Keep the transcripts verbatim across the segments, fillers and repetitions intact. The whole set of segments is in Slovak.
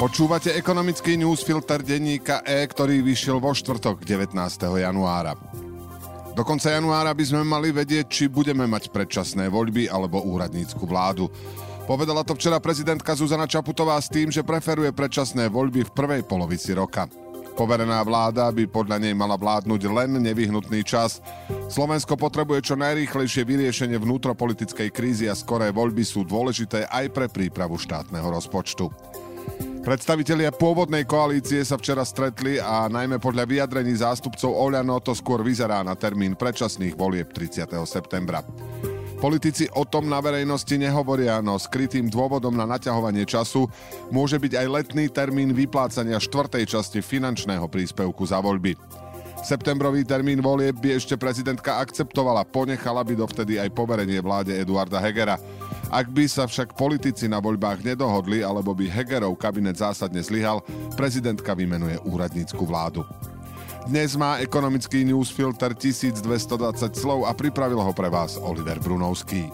Počúvate ekonomický newsfilter denníka E, ktorý vyšiel vo štvrtok devätnásteho januára. Do konca januára by sme mali vedieť, či budeme mať predčasné voľby alebo úradnícku vládu. Povedala to včera prezidentka Zuzana Čaputová s tým, že preferuje predčasné voľby v prvej polovici roka. Poverená vláda by podľa nej mala vládnuť len nevyhnutný čas. Slovensko potrebuje čo najrýchlejšie vyriešenie vnútropolitickej krízy a skoré voľby sú dôležité aj pre prípravu štátneho rozpočtu. Predstavitelia pôvodnej koalície sa včera stretli a najmä podľa vyjadrení zástupcov Oľano to skôr vyzerá na termín predčasných volieb tridsiateho septembra. Politici o tom na verejnosti nehovoria, no skrytým dôvodom na naťahovanie času môže byť aj letný termín vyplácania štvrtej časti finančného príspevku za voľby. Septembrový termín volieb by ešte prezidentka akceptovala, ponechala by dovtedy aj poverenie vláde Eduarda Hegera. Ak by sa však politici na voľbách nedohodli alebo by Hegerov kabinet zásadne zlyhal, prezidentka vymenuje úradnícku vládu. Dnes má ekonomický newsfilter tisícdvestodvadsať slov a pripravil ho pre vás Oliver Brunovský.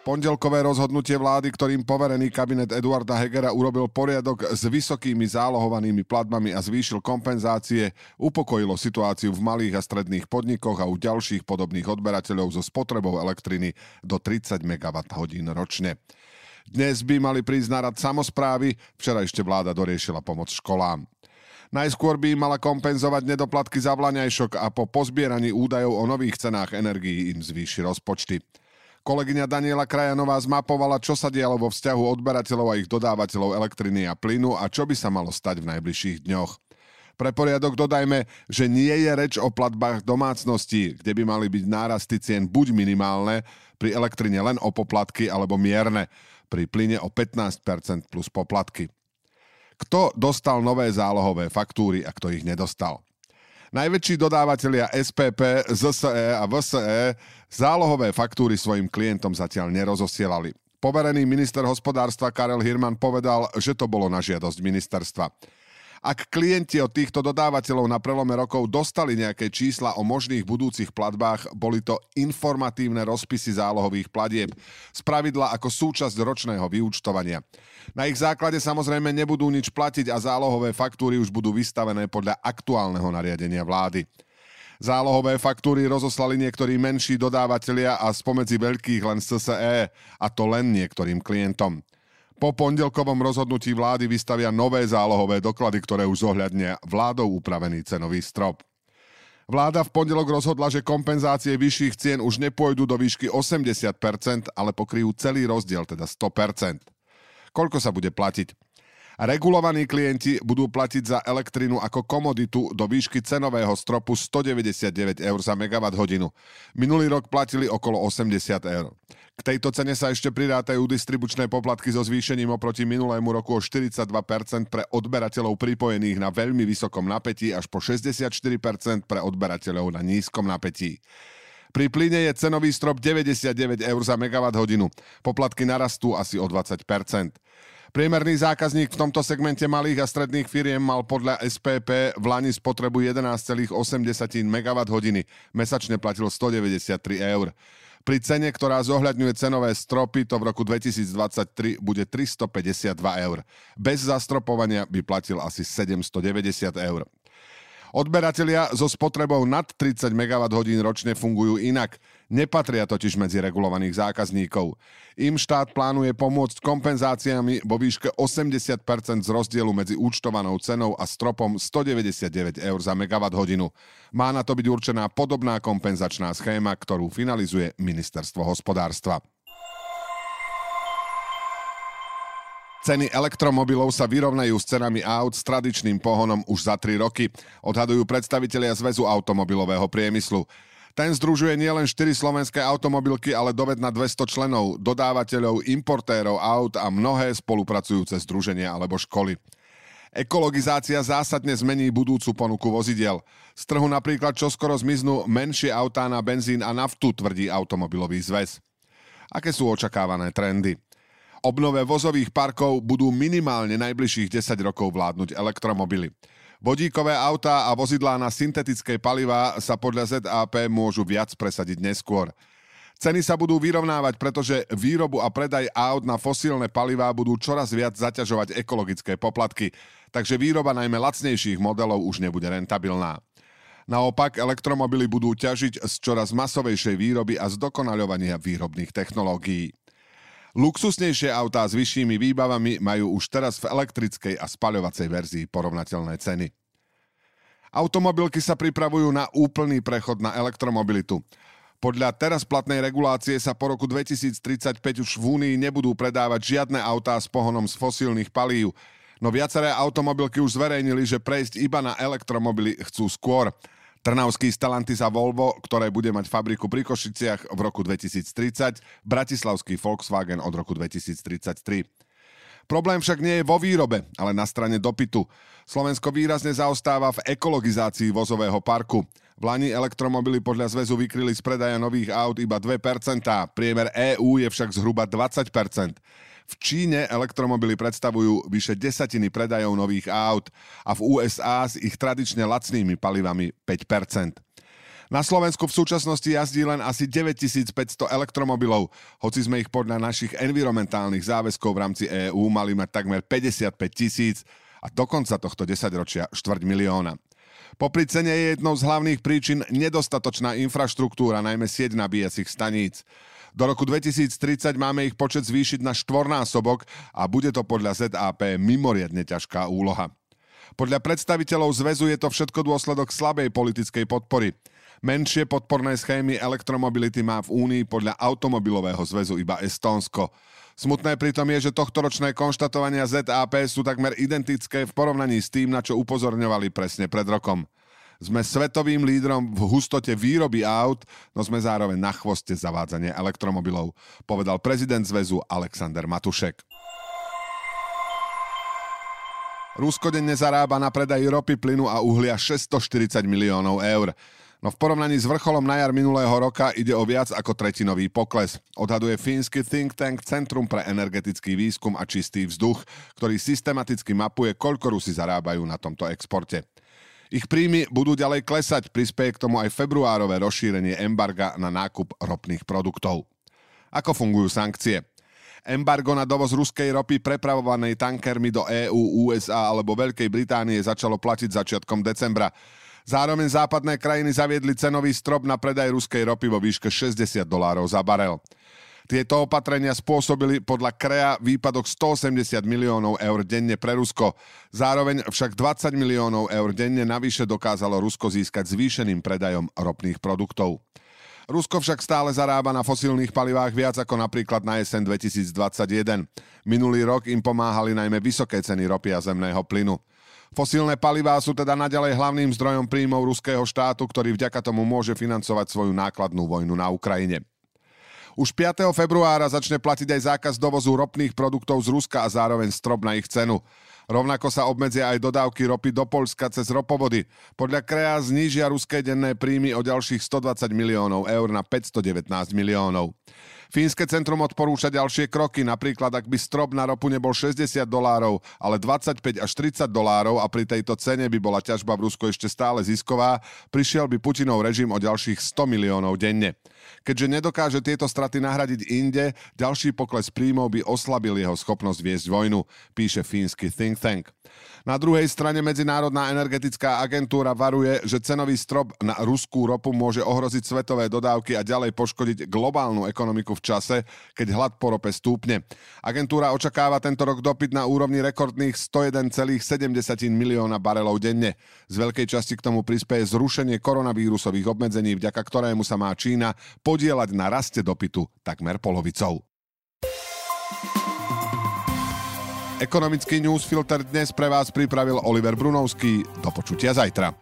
Pondelkové rozhodnutie vlády, ktorým poverený kabinet Eduarda Hegera urobil poriadok s vysokými zálohovanými platbami a zvýšil kompenzácie, upokojilo situáciu v malých a stredných podnikoch a u ďalších podobných odberateľov so spotrebou elektriny do tridsať megawatthodín ročne. Dnes by mali prísť na rad samosprávy, včera ešte vláda doriešila pomoc školám. Najskôr by mala kompenzovať nedoplatky za vlaňajšok a po pozbieraní údajov o nových cenách energií im zvýši rozpočty. Kolegyňa Daniela Krajanová zmapovala, čo sa dialo vo vzťahu odberateľov a ich dodávateľov elektriny a plynu a čo by sa malo stať v najbližších dňoch. Pre poriadok dodajme, že nie je reč o platbách domácností, kde by mali byť nárasty cien buď minimálne, pri elektrine len o poplatky alebo mierne, pri plyne o pätnásť percent plus poplatky. Kto dostal nové zálohové faktúry a kto ich nedostal? Najväčší dodávateľia es pé pé, zet es é a vé es é zálohové faktúry svojim klientom zatiaľ nerozosielali. Poverený minister hospodárstva Karel Hirman povedal, že to bolo na žiadosť ministerstva. Ak klienti od týchto dodávateľov na prelome rokov dostali nejaké čísla o možných budúcich platbách, boli to informatívne rozpisy zálohových platieb, spravidla ako súčasť ročného vyúčtovania. Na ich základe samozrejme nebudú nič platiť a zálohové faktúry už budú vystavené podľa aktuálneho nariadenia vlády. Zálohové faktúry rozoslali niektorí menší dodávatelia a spomedzi veľkých len zet es é, a to len niektorým klientom. Po pondelkovom rozhodnutí vlády vystavia nové zálohové doklady, ktoré už zohľadnia vládou upravený cenový strop. Vláda v pondelok rozhodla, že kompenzácie vyšších cien už nepôjdu do výšky osemdesiat percent, ale pokryjú celý rozdiel, teda sto percent. Koľko sa bude platiť? Regulovaní klienti budú platiť za elektrinu ako komoditu do výšky cenového stropu stodeväťdesiatdeväť eur za megawatthodinu. Minulý rok platili okolo osemdesiat eur. K tejto cene sa ešte prirátajú distribučné poplatky so zvýšením oproti minulému roku o štyridsaťdva percent pre odberateľov pripojených na veľmi vysokom napätí až po šesťdesiatštyri percent pre odberateľov na nízkom napätí. Pri plyne je cenový strop deväťdesiatdeväť eur za megawatthodinu. Poplatky narastú asi o dvadsať percent. Priemerný zákazník v tomto segmente malých a stredných firiem mal podľa es pé pé v lani spotrebu jedenásť celá osem megawatthodín. Mesačne platil stodeväťdesiattri eur. Pri cene, ktorá zohľadňuje cenové stropy, to v roku dvetisícdvadsaťtri bude tristopäťdesiatdva eur. Bez zastropovania by platil asi sedemstodeväťdesiat eur. Odberatelia so spotrebou nad tridsať megawatthodín ročne fungujú inak. Nepatria totiž medzi regulovaných zákazníkov. Im štát plánuje pomôcť kompenzáciami vo výške osemdesiat percent z rozdielu medzi účtovanou cenou a stropom stodeväťdesiatdeväť eur za megawatthodinu. Má na to byť určená podobná kompenzačná schéma, ktorú finalizuje ministerstvo hospodárstva. Ceny elektromobilov sa vyrovnajú s cenami aut s tradičným pohonom už za tri roky, odhadujú predstavitelia Zväzu automobilového priemyslu. Ten združuje nielen štyri slovenské automobilky, ale dovedna dvesto členov, dodávateľov, importérov aut a mnohé spolupracujúce združenia alebo školy. Ekologizácia zásadne zmení budúcu ponuku vozidiel. Z trhu napríklad čoskoro zmiznú menšie autá na benzín a naftu, tvrdí Automobilový zväz. Aké sú očakávané trendy? Obnove vozových parkov budú minimálne najbližších desať rokov vládnuť elektromobily. Vodíkové autá a vozidlá na syntetické palivá sa podľa zet á pé môžu viac presadiť neskôr. Ceny sa budú vyrovnávať, pretože výrobu a predaj aut na fosílne palivá budú čoraz viac zaťažovať ekologické poplatky, takže výroba najmä lacnejších modelov už nebude rentabilná. Naopak, elektromobily budú ťažiť z čoraz masovejšej výroby a zdokonaľovania výrobných technológií. Luxusnejšie autá s vyššími výbavami majú už teraz v elektrickej a spaľovacej verzii porovnateľné ceny. Automobilky sa pripravujú na úplný prechod na elektromobilitu. Podľa teraz platnej regulácie sa po roku dvetisíctridsaťpäť už v Únii nebudú predávať žiadne autá s pohonom z fosílnych palív, no viaceré automobilky už zverejnili, že prejsť iba na elektromobily chcú skôr. Trnavský Stalantis a Volvo, ktoré bude mať fabriku pri Košiciach v roku dvetisíctridsať, bratislavský Volkswagen od roku dvetisíctridsaťtri. Problém však nie je vo výrobe, ale na strane dopytu. Slovensko výrazne zaostáva v ekologizácii vozového parku. V lani elektromobily podľa zväzu vykryli z predaja nových aut iba dve percentá, priemer é ú je však zhruba dvadsať percent. V Číne elektromobily predstavujú vyše desatiny predajov nových aut a v ú es á s ich tradične lacnými palivami päť percent. Na Slovensku v súčasnosti jazdí len asi deväťtisícpäťsto elektromobilov, hoci sme ich podľa našich environmentálnych záväzkov v rámci é ú mali mať takmer päťdesiatpäť tisíc a do konca tohto desaťročia štvrť milióna. Popri cene je jednou z hlavných príčin nedostatočná infraštruktúra, najmä sieť nabíjacích staníc. Do roku dvetisíctridsať máme ich počet zvýšiť na štvornásobok a bude to podľa zet á pé mimoriadne ťažká úloha. Podľa predstaviteľov zväzu je to všetko dôsledok slabej politickej podpory. Menšie podporné schémy elektromobility má v Únii podľa automobilového zväzu iba Estónsko. Smutné pritom je, že tohtoročné konštatovania zet á pé sú takmer identické v porovnaní s tým, na čo upozorňovali presne pred rokom. Sme svetovým lídrom v hustote výroby aut, no sme zároveň na chvoste zavádzania elektromobilov, povedal prezident zväzu Alexander Matušek. Rusko denne zarába na predaji ropy, plynu a uhlia šesťstoštyridsať miliónov eur. No v porovnaní s vrcholom na jar minulého roka ide o viac ako tretinový pokles. Odhaduje fínsky think tank Centrum pre energetický výskum a čistý vzduch, ktorý systematicky mapuje, koľko Rusi zarábajú na tomto exporte. Ich príjmy budú ďalej klesať, prispieje k tomu aj februárové rozšírenie embarga na nákup ropných produktov. Ako fungujú sankcie? Embargo na dovoz ruskej ropy prepravovanej tankermi do é ú, ú es á alebo Veľkej Británie začalo platiť začiatkom decembra. Zároveň západné krajiny zaviedli cenový strop na predaj ruskej ropy vo výške šesťdesiat dolárov za barel. Tieto opatrenia spôsobili podľa Kreja výpadok stoosemdesiat miliónov eur denne pre Rusko. Zároveň však dvadsať miliónov eur denne navyše dokázalo Rusko získať zvýšeným predajom ropných produktov. Rusko však stále zarába na fosílnych palivách viac ako napríklad na jeseň dvetisícdvadsaťjeden. Minulý rok im pomáhali najmä vysoké ceny ropy a zemného plynu. Fosílne palivá sú teda naďalej hlavným zdrojom príjmov ruského štátu, ktorý vďaka tomu môže financovať svoju nákladnú vojnu na Ukrajine. Už piateho februára začne platiť aj zákaz dovozu ropných produktov z Ruska a zároveň strop na ich cenu. Rovnako sa obmedzia aj dodávky ropy do Poľska cez ropovody. Podľa Kreja znížia ruské denné príjmy o ďalších stodvadsať miliónov eur na päťstodevätnásť miliónov. Fínske centrum odporúča ďalšie kroky, napríklad ak by strop na ropu nebol šesťdesiat dolárov, ale dvadsaťpäť až tridsať dolárov a pri tejto cene by bola ťažba v Rusku ešte stále zisková, prišiel by Putinov režim o ďalších sto miliónov denne. Keďže nedokáže tieto straty nahradiť inde, ďalší pokles príjmov by oslabil jeho schopnosť viesť vojnu, píše fínsky think tank. Na druhej strane Medzinárodná energetická agentúra varuje, že cenový strop na ruskú ropu môže ohroziť svetové dodávky a ďalej poškodiť globálnu ekonomiku v čase, keď hlad po rope stúpne. Agentúra očakáva tento rok dopyt na úrovni rekordných sto jeden celá sedem milióna barelov denne. Z veľkej časti k tomu prispeje zrušenie koronavírusových obmedzení, vďaka ktorému sa má Čína podieľať na raste dopytu takmer polovicou. Ekonomický newsfilter dnes pre vás pripravil Oliver Brunovský. Do počutia zajtra.